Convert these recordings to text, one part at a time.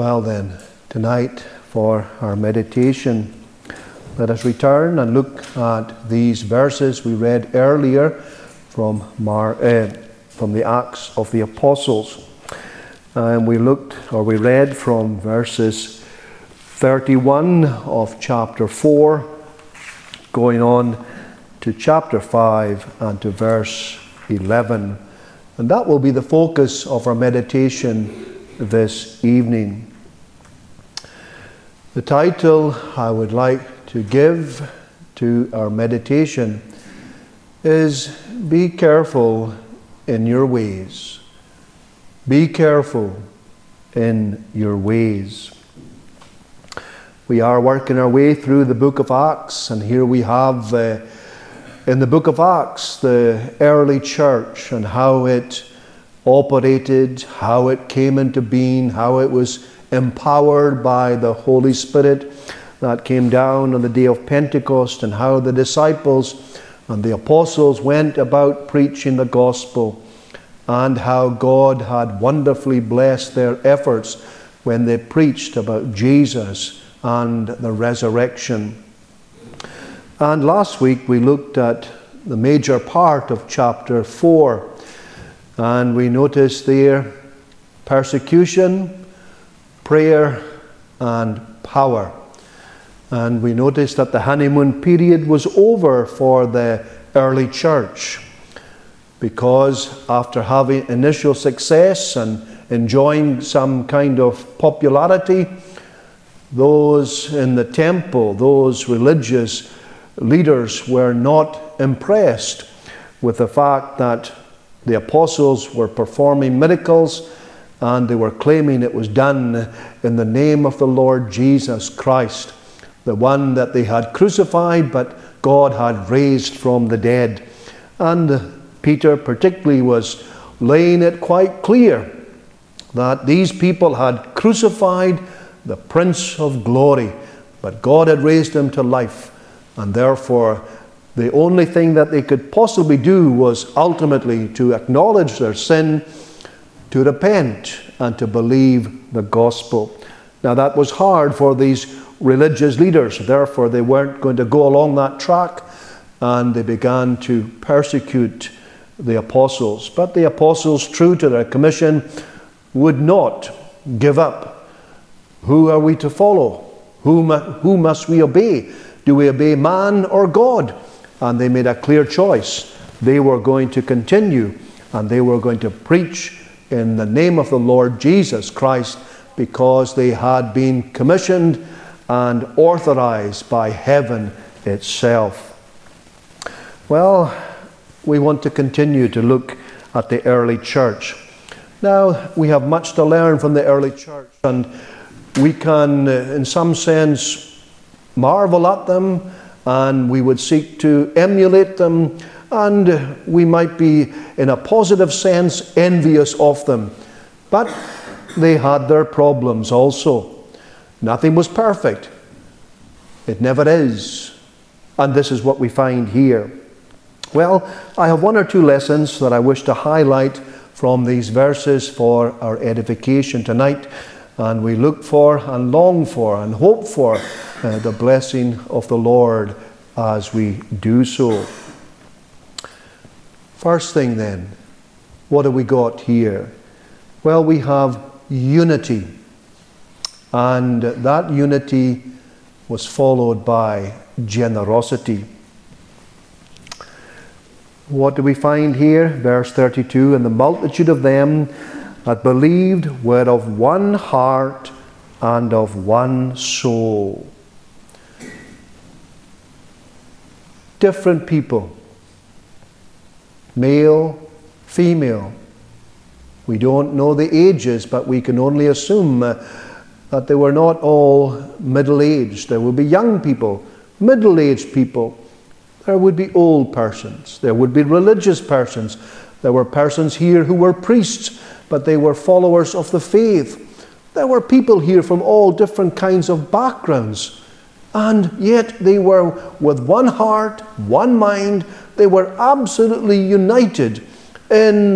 Well then, tonight for our meditation, let us return and look at these verses we read earlier from the Acts of the Apostles. And we read from verses 31 of chapter 4, going on to chapter 5 and to verse 11. And that will be the focus of our meditation this evening. The title I would like to give to our meditation is Be Careful in Your Ways. Be careful in your ways. We are working our way through the book of Acts, and here we have in the book of Acts the early church and how it operated, how it came into being, how it was empowered by the Holy Spirit that came down on the day of Pentecost, and how the disciples and the apostles went about preaching the gospel, and how God had wonderfully blessed their efforts when they preached about Jesus and the resurrection. And last week we looked at the major part of chapter 4, and we noticed there persecution, prayer and power. And we noticed that the honeymoon period was over for the early church, because after having initial success and enjoying some kind of popularity, those in the temple, those religious leaders, were not impressed with the fact that the apostles were performing miracles, and they were claiming it was done in the name of the Lord Jesus Christ, the one that they had crucified, but God had raised from the dead. And Peter particularly was laying it quite clear that these people had crucified the Prince of Glory, but God had raised him to life, and therefore the only thing that they could possibly do was ultimately to acknowledge their sin, to repent, and to believe the gospel. Now that was hard for these religious leaders. Therefore they weren't going to go along that track, and they began to persecute the apostles. But the apostles, true to their commission, would not give up. Who are we to follow? Who must we obey? Do we obey man or God? And they made a clear choice. They were going to continue, and they were going to preach in the name of the Lord Jesus Christ, because they had been commissioned and authorized by heaven itself. Well, we want to continue to look at the early church. Now, we have much to learn from the early church, and we can, in some sense, marvel at them, and we would seek to emulate them, and we might be, in a positive sense, envious of them. But they had their problems also. Nothing was perfect. It never is. And this is what we find here. Well, I have one or two lessons that I wish to highlight from these verses for our edification tonight. And we look for and long for and hope for the blessing of the Lord as we do so. First thing then, what have we got here? Well, we have unity. And that unity was followed by generosity. What do we find here? Verse 32, and the multitude of them that believed were of one heart and of one soul. Different people. Male, female. We don't know the ages, but we can only assume that they were not all middle-aged. There would be young people, middle-aged people. There would be old persons. There would be religious persons. There were persons here who were priests, but they were followers of the faith. There were people here from all different kinds of backgrounds. And yet they were with one heart, one mind. They were absolutely united in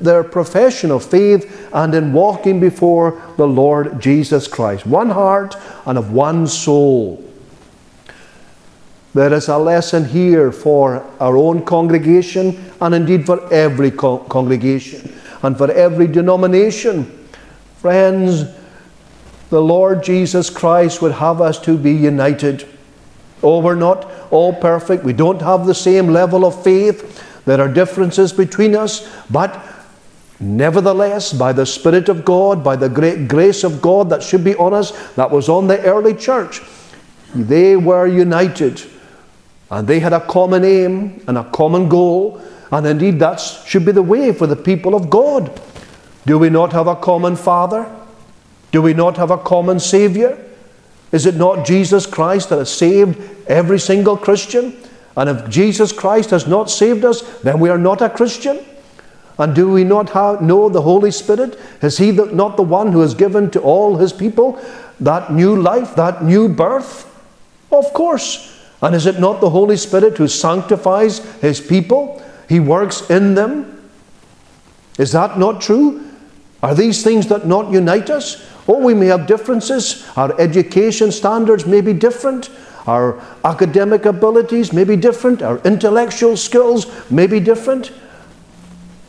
their profession of faith and in walking before the Lord Jesus Christ. One heart and of one soul. There is a lesson here for our own congregation and indeed for every congregation and for every denomination. Friends, the Lord Jesus Christ would have us to be united. Oh, we're not all perfect. We don't have the same level of faith. There are differences between us, but nevertheless, by the Spirit of God, by the great grace of God that should be on us, that was on the early church, they were united. And they had a common aim and a common goal. And indeed, that should be the way for the people of God. Do we not have a common Father? Do we not have a common Savior? Is it not Jesus Christ that has saved every single Christian? And if Jesus Christ has not saved us, then we are not a Christian. And do we not know the Holy Spirit? Is He not the one who has given to all His people that new life, that new birth? Of course. And is it not the Holy Spirit who sanctifies His people? He works in them. Is that not true? Are these things that not unite us? Oh, we may have differences. Our education standards may be different. Our academic abilities may be different. Our intellectual skills may be different.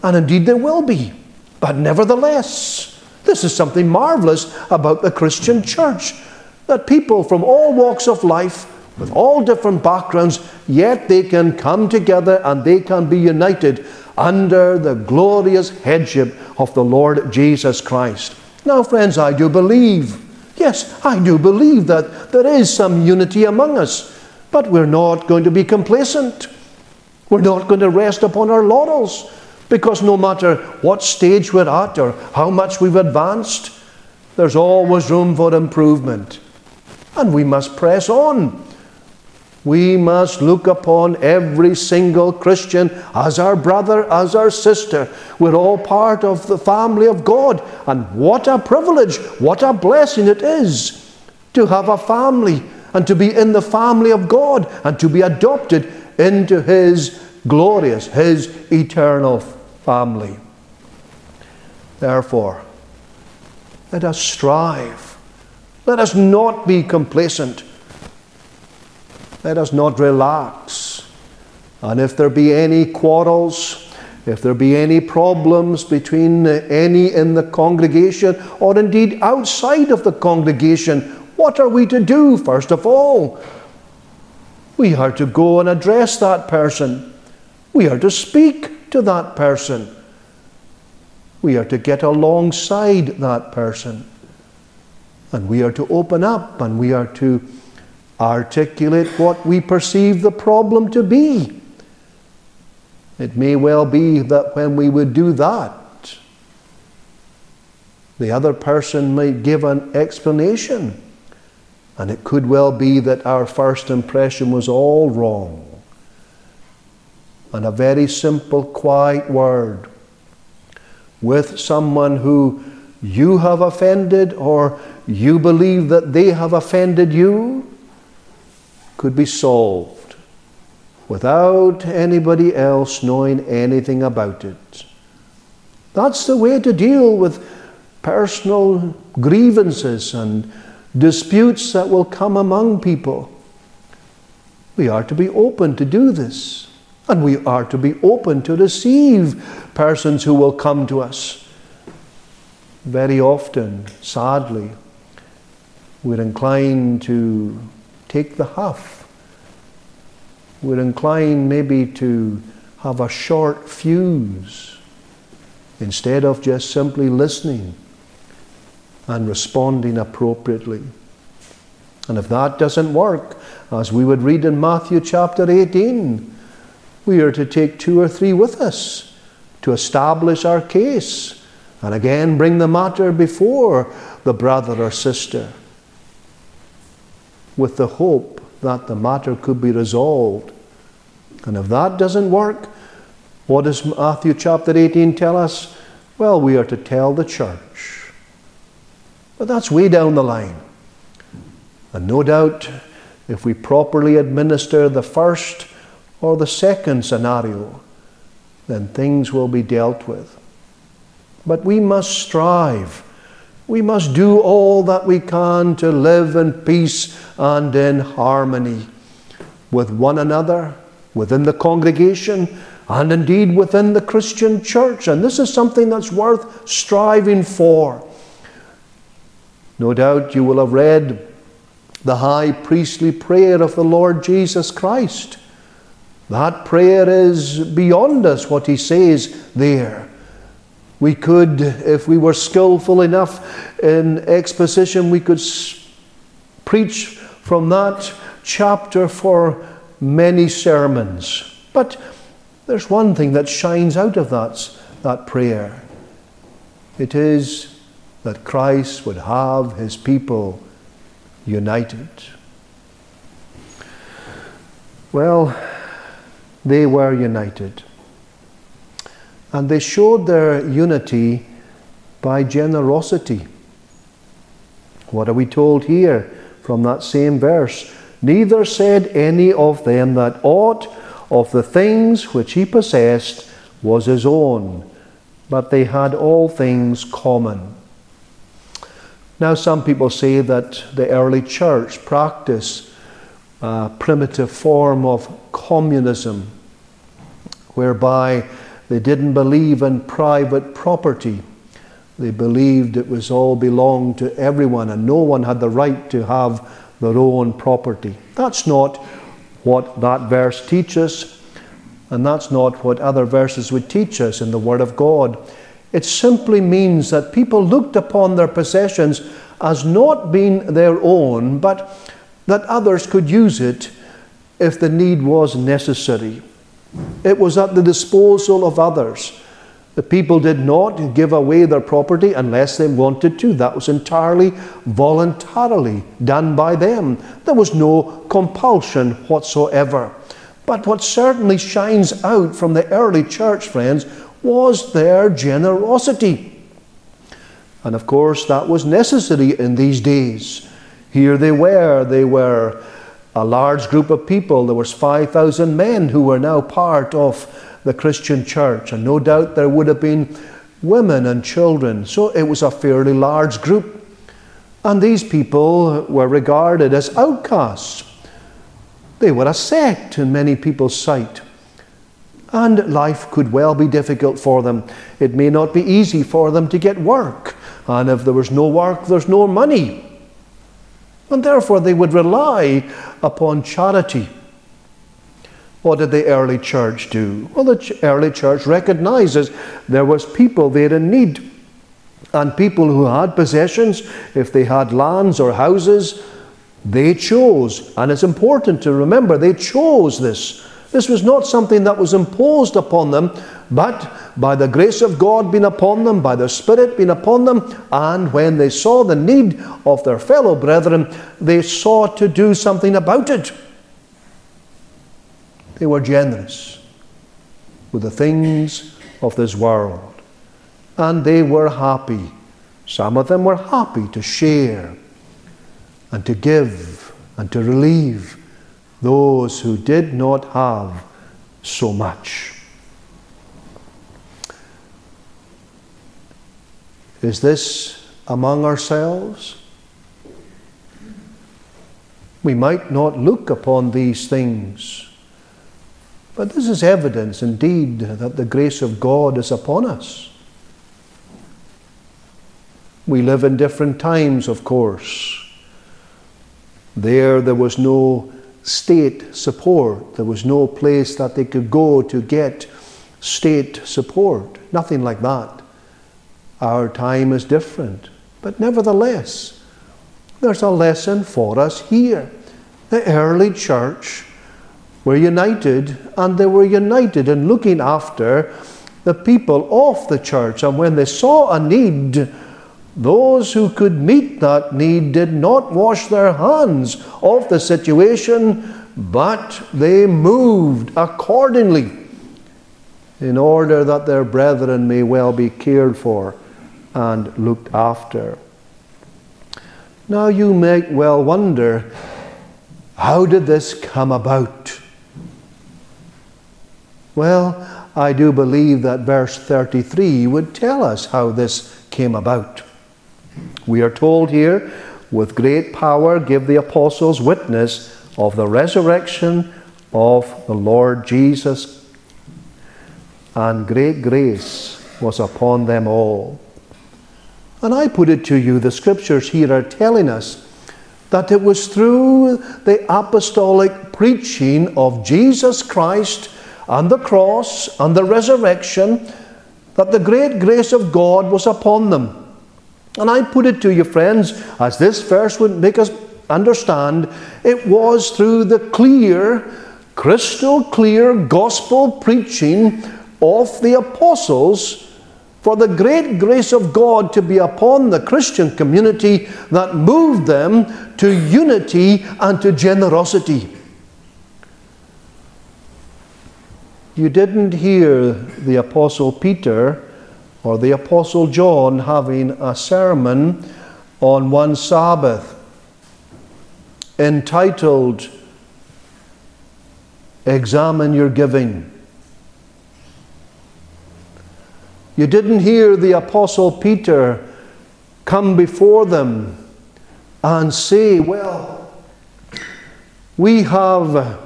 And indeed they will be. But nevertheless, this is something marvelous about the Christian church, that people from all walks of life, with all different backgrounds, yet they can come together and they can be united under the glorious headship of the Lord Jesus Christ. Now, friends, I do believe, yes, I do believe that there is some unity among us, but we're not going to be complacent. We're not going to rest upon our laurels, because no matter what stage we're at or how much we've advanced, there's always room for improvement. And we must press on. We must look upon every single Christian as our brother, as our sister. We're all part of the family of God. And what a privilege, what a blessing it is to have a family and to be in the family of God and to be adopted into His glorious, His eternal family. Therefore, let us strive. Let us not be complacent. Let us not relax. And if there be any quarrels, if there be any problems between any in the congregation, or indeed outside of the congregation, what are we to do, first of all? We are to go and address that person. We are to speak to that person. We are to get alongside that person. And we are to open up, and we are to articulate what we perceive the problem to be. It may well be that when we would do that, the other person might give an explanation. And it could well be that our first impression was all wrong. And a very simple, quiet word with someone who you have offended or you believe that they have offended you could be solved without anybody else knowing anything about it. That's the way to deal with personal grievances and disputes that will come among people. We are to be open to do this, and we are to be open to receive persons who will come to us. Very often, sadly, we're inclined to take the huff. We're inclined maybe to have a short fuse instead of just simply listening and responding appropriately. And if that doesn't work, as we would read in Matthew chapter 18, we are to take two or three with us to establish our case and again bring the matter before the brother or sister, with the hope that the matter could be resolved. And if that doesn't work, what does Matthew chapter 18 tell us? Well, we are to tell the church. But that's way down the line. And no doubt, if we properly administer the first or the second scenario, then things will be dealt with. But we must strive. We must do all that we can to live in peace and in harmony with one another, within the congregation, and indeed within the Christian church. And this is something that's worth striving for. No doubt you will have read the high priestly prayer of the Lord Jesus Christ. That prayer is beyond us, what he says there. We could, if we were skillful enough in exposition, we could preach from that chapter for many sermons. But there's one thing that shines out of that prayer. It is that Christ would have his people united. Well, they were united. And they showed their unity by generosity. What are we told here from that same verse? Neither said any of them that aught of the things which he possessed was his own, but they had all things common. Now, some people say that the early church practiced a primitive form of communism, whereby they didn't believe in private property. They believed it was all belonged to everyone and no one had the right to have their own property. That's not what that verse teaches, and that's not what other verses would teach us in the Word of God. It simply means that people looked upon their possessions as not being their own, but that others could use it if the need was necessary. It was at the disposal of others. The people did not give away their property unless they wanted to. That was entirely voluntarily done by them. There was no compulsion whatsoever. But what certainly shines out from the early church, friends, was their generosity. And of course, that was necessary in these days. Here they were a large group of people. There was 5,000 men who were now part of the Christian church, and no doubt there would have been women and children. So it was a fairly large group. And these people were regarded as outcasts. They were a sect in many people's sight. And life could well be difficult for them. It may not be easy for them to get work. And if there was no work, there's no money. And therefore they would rely upon charity. What did the early church do? Well, the early church recognizes there was people there in need. And people who had possessions, if they had lands or houses, they chose. And it's important to remember, they chose this. This was not something that was imposed upon them, but by the grace of God being upon them, by the Spirit being upon them, and when they saw the need of their fellow brethren, they sought to do something about it. They were generous with the things of this world, and they were happy. Some of them were happy to share and to give and to relieve those who did not have so much. Is this among ourselves? We might not look upon these things, but this is evidence indeed that the grace of God is upon us. We live in different times, of course. There was no state support. There was no place that they could go to get state support. Nothing like that. Our time is different. But nevertheless, there's a lesson for us here. The early church were united, and they were united in looking after the people of the church. And when they saw a need, those who could meet that need did not wash their hands of the situation, but they moved accordingly in order that their brethren may well be cared for and looked after. Now you may well wonder, how did this come about? Well, I do believe that verse 33 would tell us how this came about. We are told here, with great power give the apostles witness of the resurrection of the Lord Jesus, and great grace was upon them all. And I put it to you, the scriptures here are telling us that it was through the apostolic preaching of Jesus Christ and the cross and the resurrection that the great grace of God was upon them. And I put it to you, friends, as this verse would make us understand, it was through the clear, crystal clear gospel preaching of the apostles for the great grace of God to be upon the Christian community that moved them to unity and to generosity. You didn't hear the Apostle Peter or the Apostle John having a sermon on one Sabbath entitled, "Examine Your Giving." You didn't hear the Apostle Peter come before them and say, well, we have,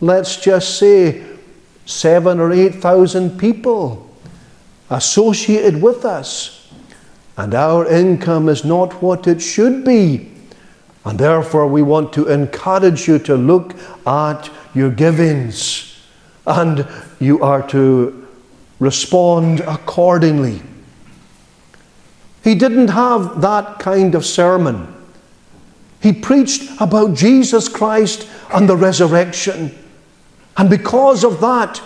let's just say, 7,000 or 8,000 people associated with us, and our income is not what it should be, and therefore we want to encourage you to look at your givings, and you are to respond accordingly. He didn't have that kind of sermon. He preached about Jesus Christ and the resurrection, and because of that,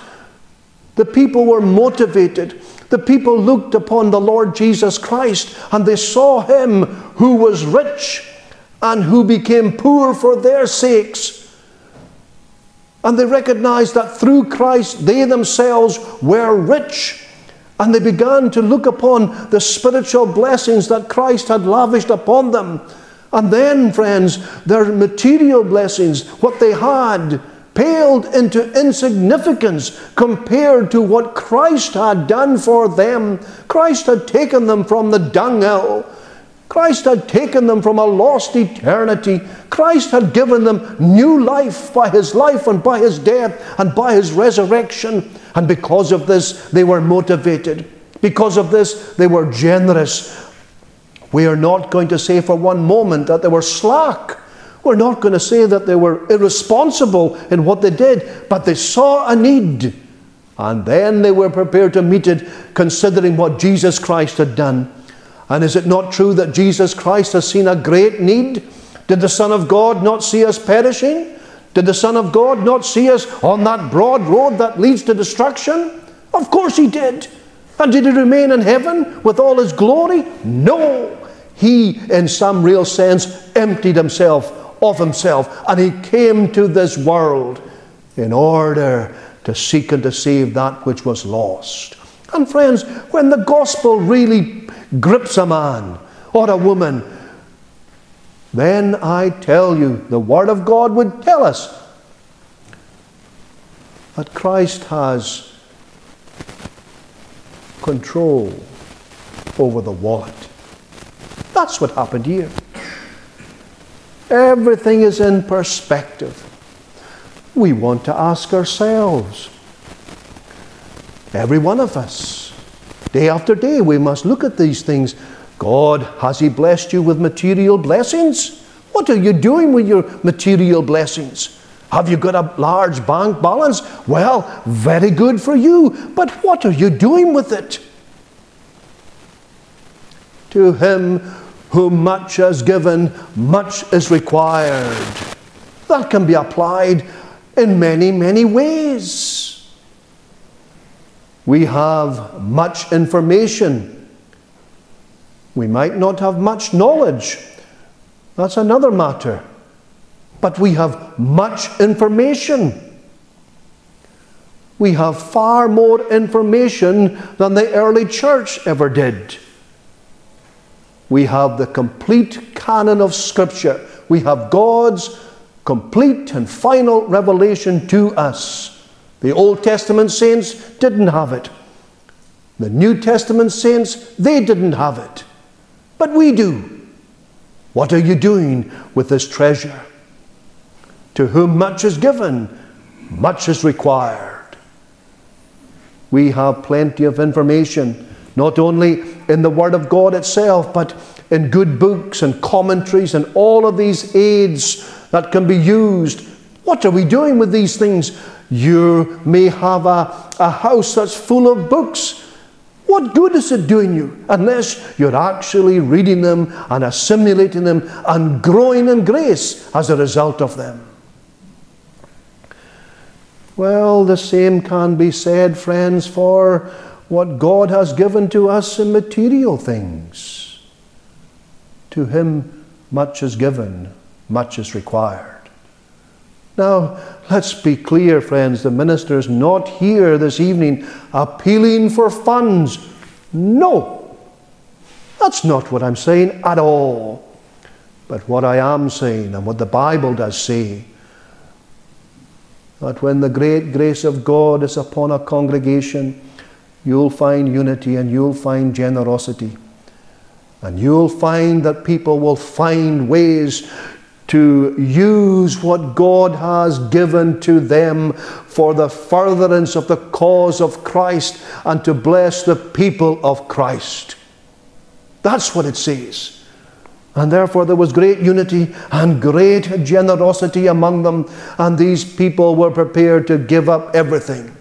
the people were motivated. The people looked upon the Lord Jesus Christ, and they saw him who was rich and who became poor for their sakes. And they recognized that through Christ they themselves were rich, and they began to look upon the spiritual blessings that Christ had lavished upon them. And then, friends, their material blessings, what they had, paled into insignificance compared to what Christ had done for them. Christ had taken them from the dunghill. Christ had taken them from a lost eternity. Christ had given them new life by his life and by his death and by his resurrection. And because of this, they were motivated. Because of this, they were generous. We are not going to say for one moment that they were slack. We're not going to say that they were irresponsible in what they did, but they saw a need, and then they were prepared to meet it, considering what Jesus Christ had done. And is it not true that Jesus Christ has seen a great need? Did the Son of God not see us perishing? Did the Son of God not see us on that broad road that leads to destruction? Of course he did. And did he remain in heaven with all his glory? No. He, in some real sense, emptied himself of himself, and he came to this world in order to seek and to save that which was lost. And friends, when the gospel really grips a man or a woman, then I tell you, the Word of God would tell us that Christ has control over the wallet. That's what happened here. Everything is in perspective. We want to ask ourselves, every one of us, day after day, we must look at these things. God, has he blessed you with material blessings? What are you doing with your material blessings? Have you got a large bank balance? Well, very good for you, but what are you doing with it? To him whom much is given, much is required. That can be applied in many, many ways. We have much information. We might not have much knowledge. That's another matter. But we have much information. We have far more information than the early church ever did. We have the complete canon of Scripture. We have God's complete and final revelation to us. The Old Testament saints didn't have it. The New Testament saints, they didn't have it. But we do. What are you doing with this treasure? To whom much is given, much is required. We have plenty of information, not only in the Word of God itself, but in good books and commentaries and all of these aids that can be used. What are we doing with these things? You may have a house that's full of books. What good is it doing you unless you're actually reading them and assimilating them and growing in grace as a result of them? Well, the same can be said, friends, for what God has given to us in material things. To him much is given, much is required. Now, let's be clear, friends, the minister is not here this evening appealing for funds. No, that's not what I'm saying at all. But what I am saying, and what the Bible does say, that when the great grace of God is upon a congregation, you'll find unity and you'll find generosity. And you'll find that people will find ways to use what God has given to them for the furtherance of the cause of Christ and to bless the people of Christ. That's what it says. And therefore there was great unity and great generosity among them, and these people were prepared to give up everything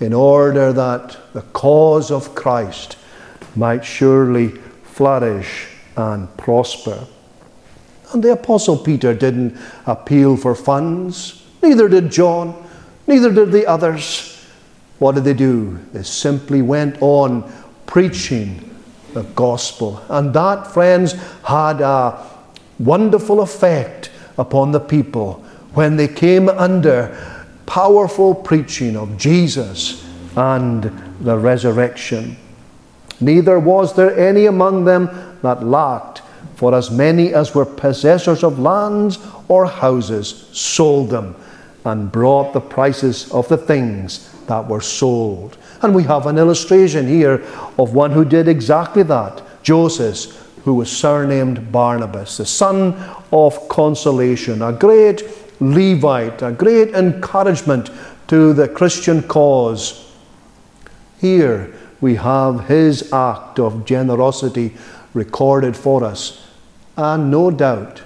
in order that the cause of Christ might surely flourish and prosper. And the Apostle Peter didn't appeal for funds. Neither did John. Neither did the others. What did they do? They simply went on preaching the gospel. And that, friends, had a wonderful effect upon the people when they came under powerful preaching of Jesus and the resurrection. Neither was there any among them that lacked. For as many as were possessors of lands or houses sold them, and brought the prices of the things that were sold. And we have an illustration here of one who did exactly that, Joseph, who was surnamed Barnabas, the son of consolation, a great Levite, a great encouragement to the Christian cause. Here we have his act of generosity recorded for us. And no doubt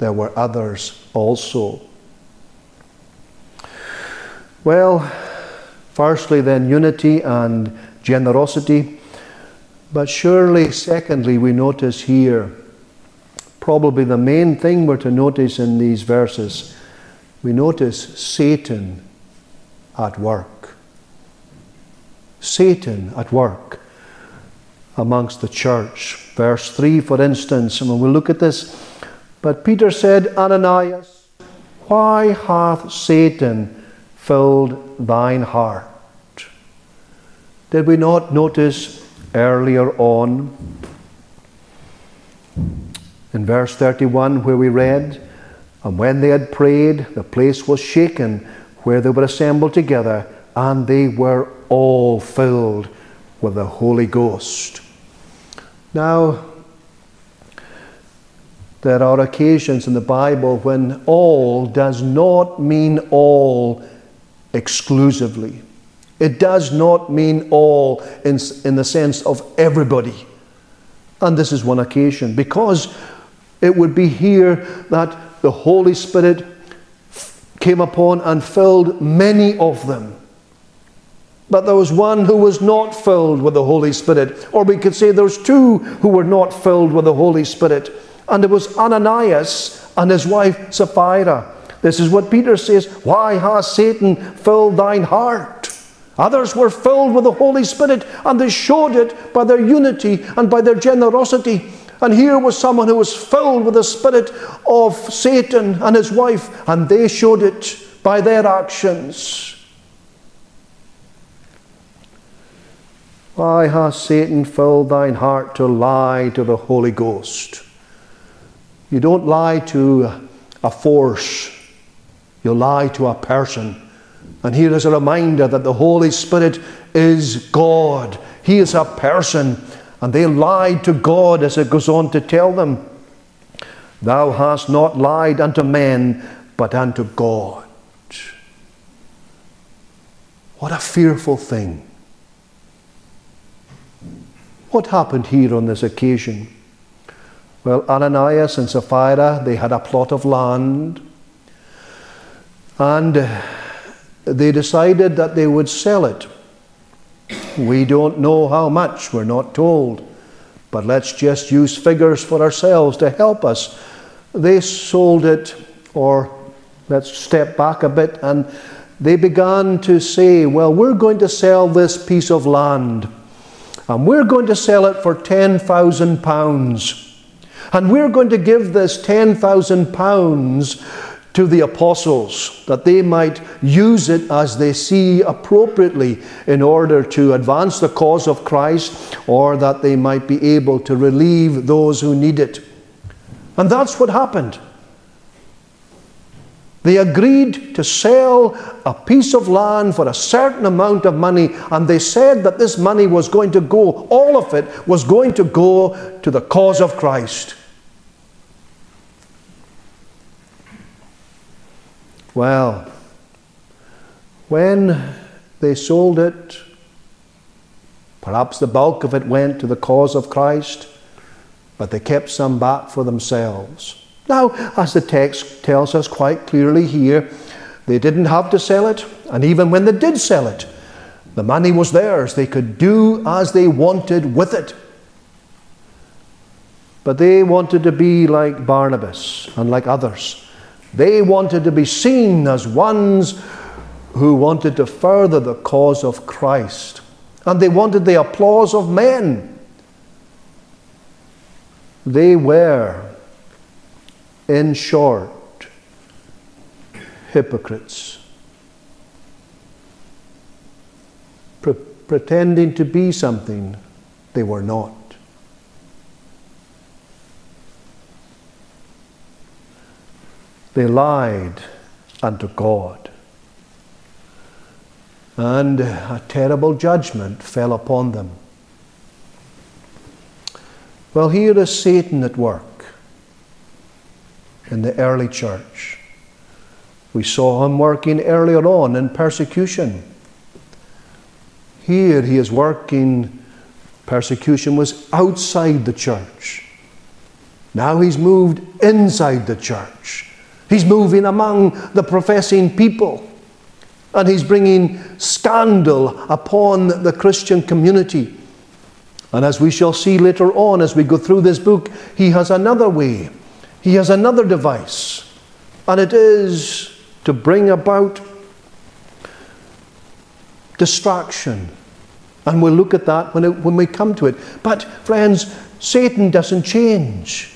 there were others also. Well, firstly then, unity and generosity. But surely, secondly, we notice here, probably the main thing we're to notice in these verses, we notice Satan at work. Satan at work amongst the church. Verse 3, for instance, and we'll look at this. But Peter said, Ananias, why hath Satan filled thine heart? Did we not notice earlier on, in verse 31, where we read, and when they had prayed, the place was shaken where they were assembled together, and they were all filled with the Holy Ghost. Now, there are occasions in the Bible when all does not mean all exclusively. It does not mean all in the sense of everybody. And this is one occasion, because it would be here that the Holy Spirit came upon and filled many of them. But there was one who was not filled with the Holy Spirit. Or we could say there was two who were not filled with the Holy Spirit. And it was Ananias and his wife Sapphira. This is what Peter says, why has Satan filled thine heart? Others were filled with the Holy Spirit, and they showed it by their unity and by their generosity. And here was someone who was filled with the spirit of Satan and his wife, and they showed it by their actions. Why has Satan filled thine heart to lie to the Holy Ghost? You don't lie to a force. You lie to a person. And here is a reminder that the Holy Spirit is God. He is a person. And they lied to God, as it goes on to tell them, "Thou hast not lied unto men, but unto God." What a fearful thing. What happened here on this occasion? Well, Ananias and Sapphira, they had a plot of land, and they decided that they would sell it. We don't know how much, we're not told, but let's just use figures for ourselves to help us. They sold it, or let's step back a bit, and they began to say, well, we're going to sell this piece of land, and we're going to sell it for £10,000, and we're going to give this £10,000 to the apostles, that they might use it as they see appropriately in order to advance the cause of Christ, or that they might be able to relieve those who need it. And that's what happened. They agreed to sell a piece of land for a certain amount of money, and they said that this money was going to go, all of it was going to go to the cause of Christ. Well, when they sold it, perhaps the bulk of it went to the cause of Christ, but they kept some back for themselves. Now, as the text tells us quite clearly here, they didn't have to sell it, and even when they did sell it, the money was theirs. They could do as they wanted with it. But they wanted to be like Barnabas and like others. They wanted to be seen as ones who wanted to further the cause of Christ. And they wanted the applause of men. They were, in short, hypocrites, pretending to be something they were not. They lied unto God. And a terrible judgment fell upon them. Well, here is Satan at work in the early church. We saw him working earlier on in persecution. Here he is working. Persecution was outside the church. Now he's moved inside the church. He's moving among the professing people, and he's bringing scandal upon the Christian community. And as we shall see later on as we go through this book, he has another way. He has another device, and it is to bring about distraction. And we'll look at that when we come to it. But friends, Satan doesn't change.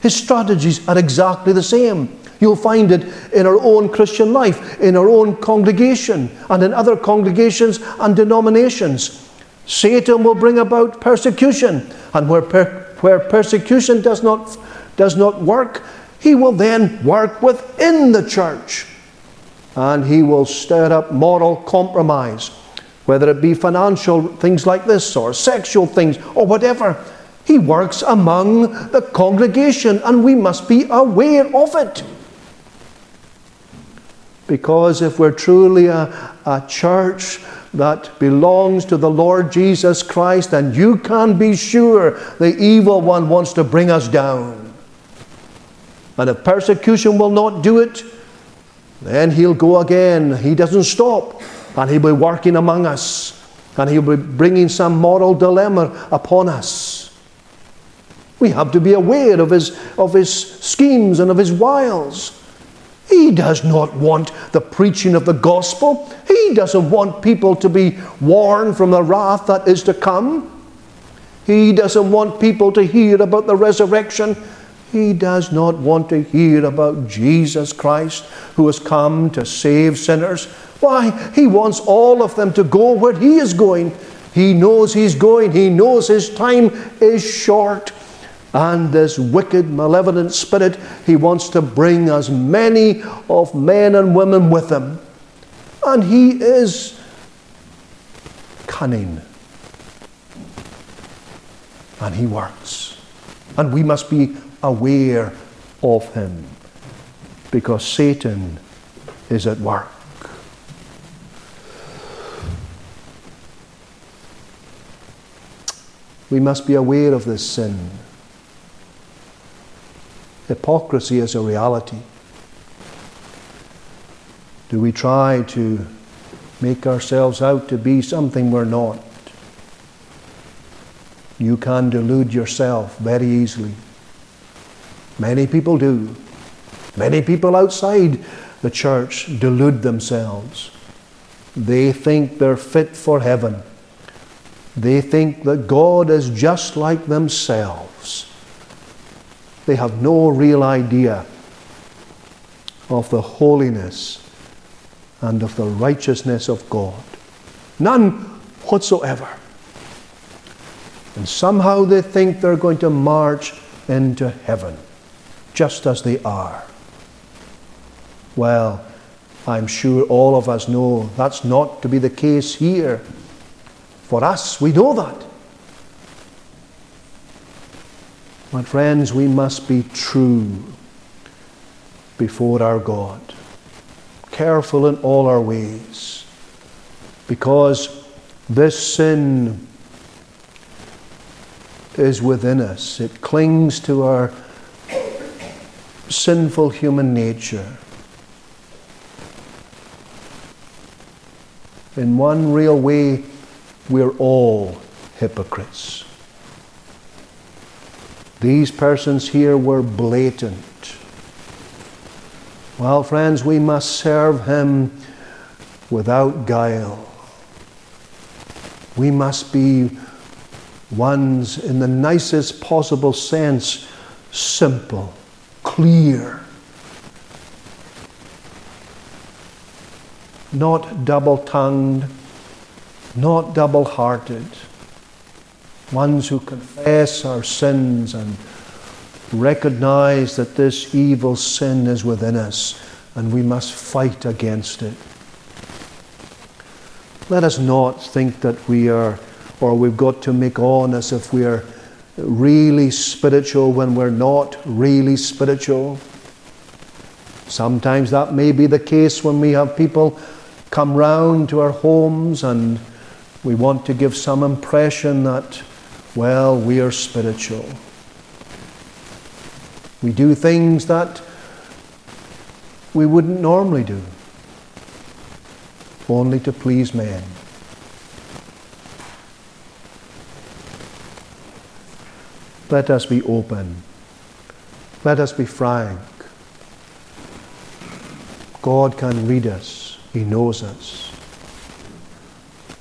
His strategies are exactly the same. You'll find it in our own Christian life, in our own congregation, and in other congregations and denominations. Satan will bring about persecution, and where persecution does not work, he will then work within the church, and he will stir up moral compromise, whether it be financial things like this, or sexual things, or whatever. He works among the congregation, and we must be aware of it. Because if we're truly a church that belongs to the Lord Jesus Christ, then you can be sure the evil one wants to bring us down. And if persecution will not do it, then he'll go again. He doesn't stop, and he'll be working among us, and he'll be bringing some moral dilemma upon us. We have to be aware of his schemes and of his wiles. He does not want the preaching of the gospel. He doesn't want people to be warned from the wrath that is to come. He doesn't want people to hear about the resurrection. He does not want to hear about Jesus Christ, who has come to save sinners. Why? He wants all of them to go where he is going. He knows he's going. He knows his time is short. And this wicked, malevolent spirit, he wants to bring as many of men and women with him. and he is cunning. And he works. And we must be aware of him, because Satan is at work. We must be aware of this sin. Hypocrisy is a reality. Do we try to make ourselves out to be something we're not? You can delude yourself very easily. Many people do. Many people outside the church delude themselves. They think they're fit for heaven. They think that God is just like themselves. They have no real idea of the holiness and of the righteousness of God. None whatsoever. And somehow they think they're going to march into heaven, just as they are. Well, I'm sure all of us know that's not to be the case here. For us, we know that. But friends, we must be true before our God, careful in all our ways, because this sin is within us. It clings to our sinful human nature. In one real way, we're all hypocrites. These persons here were blatant. Well, friends, we must serve him without guile. We must be ones, in the nicest possible sense, simple, clear. Not double-tongued, not double-hearted, ones who confess our sins and recognize that this evil sin is within us and we must fight against it. Let us not think that we are, or we've got to make on as if we are really spiritual when we're not really spiritual. Sometimes that may be the case when we have people come round to our homes and we want to give some impression that, well, we are spiritual. We do things that we wouldn't normally do, only to please men. Let us be open. Let us be frank. God can read us. He knows us.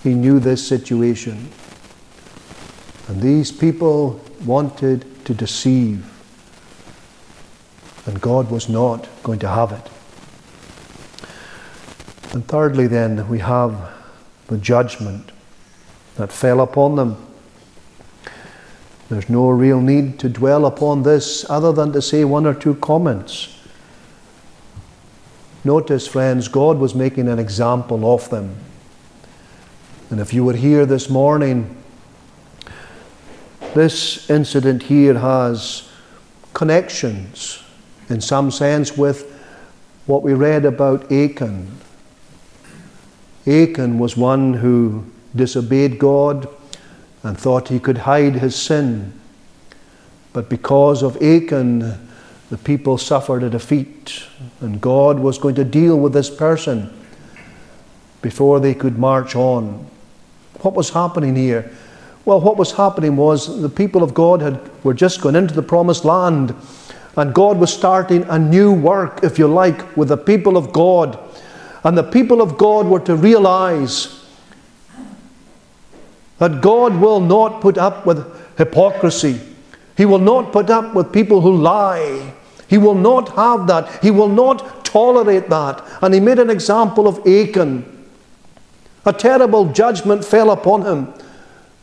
He knew this situation. And these people wanted to deceive. And God was not going to have it. And thirdly then, we have the judgment that fell upon them. There's no real need to dwell upon this other than to say one or two comments. Notice, friends, God was making an example of them. And if you were here this morning, this incident here has connections, in some sense, with what we read about Achan. Achan was one who disobeyed God and thought he could hide his sin. But because of Achan, the people suffered a defeat, and God was going to deal with this person before they could march on. What was happening here? Well, what was happening was the people of God were just going into the promised land, and God was starting a new work, if you like, with the people of God. And the people of God were to realize that God will not put up with hypocrisy. He will not put up with people who lie. He will not have that. He will not tolerate that. And he made an example of Achan. A terrible judgment fell upon him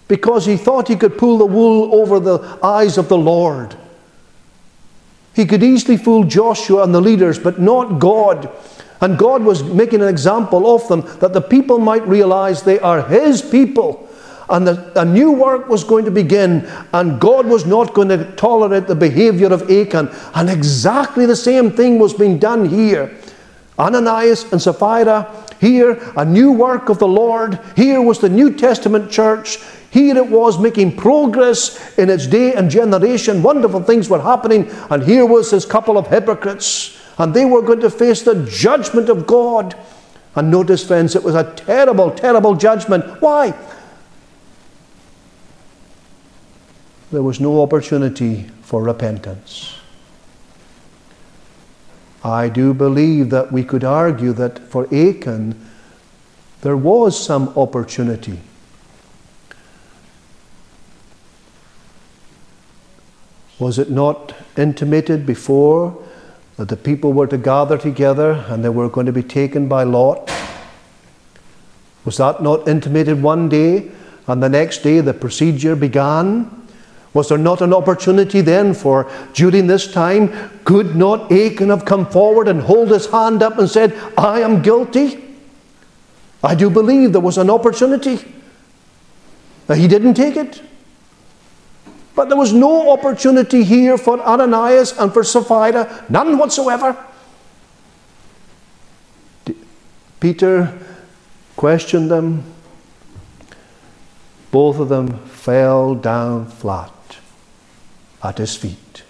because he thought he could pull the wool over the eyes of the Lord. He could easily fool Joshua and the leaders, but not God. And God was making an example of them that the people might realize they are his people. And a new work was going to begin, and God was not going to tolerate the behavior of Achan. And exactly the same thing was being done here. Ananias and Sapphira, here a new work of the Lord. Here was the New Testament church. Here it was making progress in its day and generation. Wonderful things were happening. And here was this couple of hypocrites. And they were going to face the judgment of God. And notice, friends, it was a terrible, terrible judgment. Why? There was no opportunity for repentance. I do believe that we could argue that for Achan, there was some opportunity. Was it not intimated before that the people were to gather together and they were going to be taken by lot? Was that not intimated one day, and the next day the procedure began? Was there not an opportunity then for, during this time, could not Achan have come forward and hold his hand up and said, I am guilty? I do believe there was an opportunity. Now, he didn't take it. But there was no opportunity here for Ananias and for Sapphira, none whatsoever. Peter questioned them. Both of them fell down flat at his feet.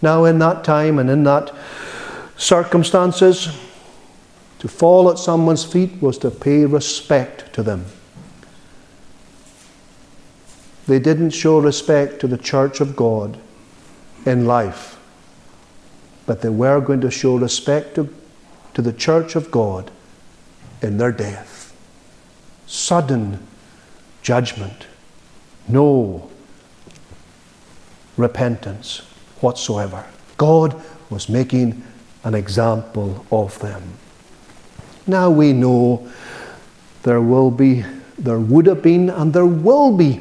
Now, in that time and in that circumstances, to fall at someone's feet was to pay respect to them. They didn't show respect to the church of God in life, but they were going to show respect to the church of God in their death. Sudden judgment. No repentance whatsoever. God was making an example of them. Now we know there would have been, and there will be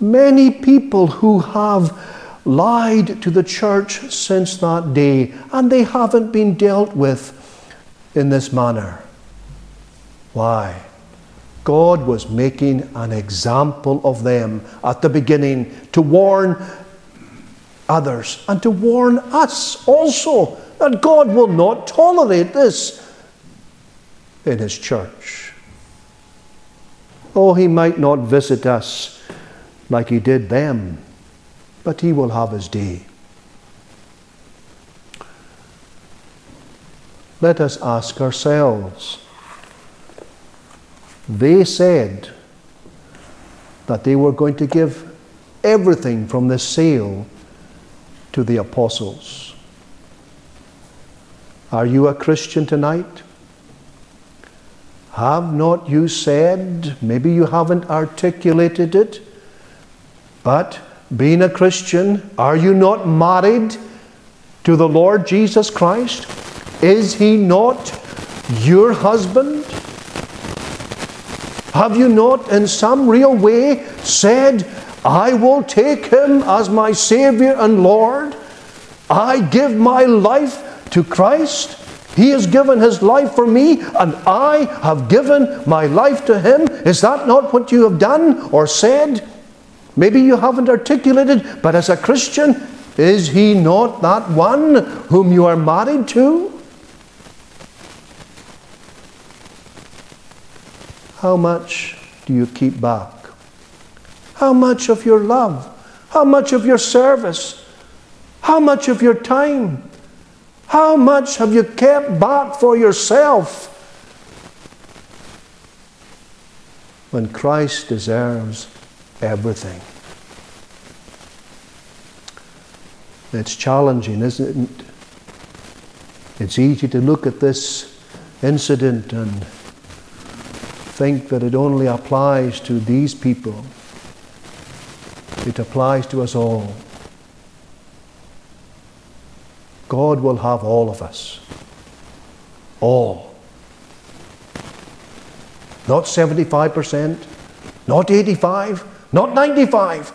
many people who have lied to the church since that day, and they haven't been dealt with in this manner. Why? God was making an example of them at the beginning to warn others and to warn us also that God will not tolerate this in his church. Oh, he might not visit us like he did them, but he will have his day. Let us ask ourselves. They said that they were going to give everything from the sale to the apostles. Are you a Christian tonight? Have not you said, maybe you haven't articulated it, but being a Christian, are you not married to the Lord Jesus Christ? Is he not your husband? Have you not in some real way said, I will take him as my Savior and Lord. I give my life to Christ. He has given his life for me, and I have given my life to him. Is that not what you have done or said? Maybe you haven't articulated, but as a Christian, is he not that one whom you are married to? How much do you keep back? How much of your love? How much of your service? How much of your time? How much have you kept back for yourself when Christ deserves everything? It's challenging, isn't it? It's easy to look at this incident and think that it only applies to these people. It applies to us all. God will have all of us. All. Not 75%, not 85%, not 95%,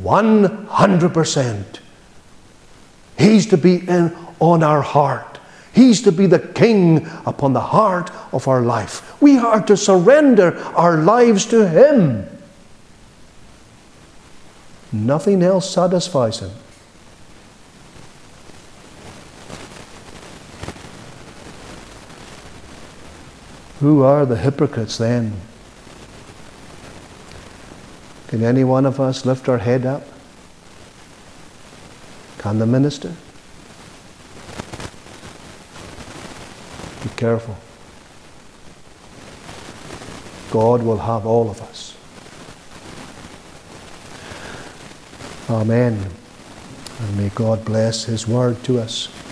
100%. He's to be on our heart. He's to be the king upon the heart of our life. We are to surrender our lives to him. Nothing else satisfies him. Who are the hypocrites then? Can any one of us lift our head up? Can the minister? Be careful. God will have all of us. Amen. And may God bless his word to us.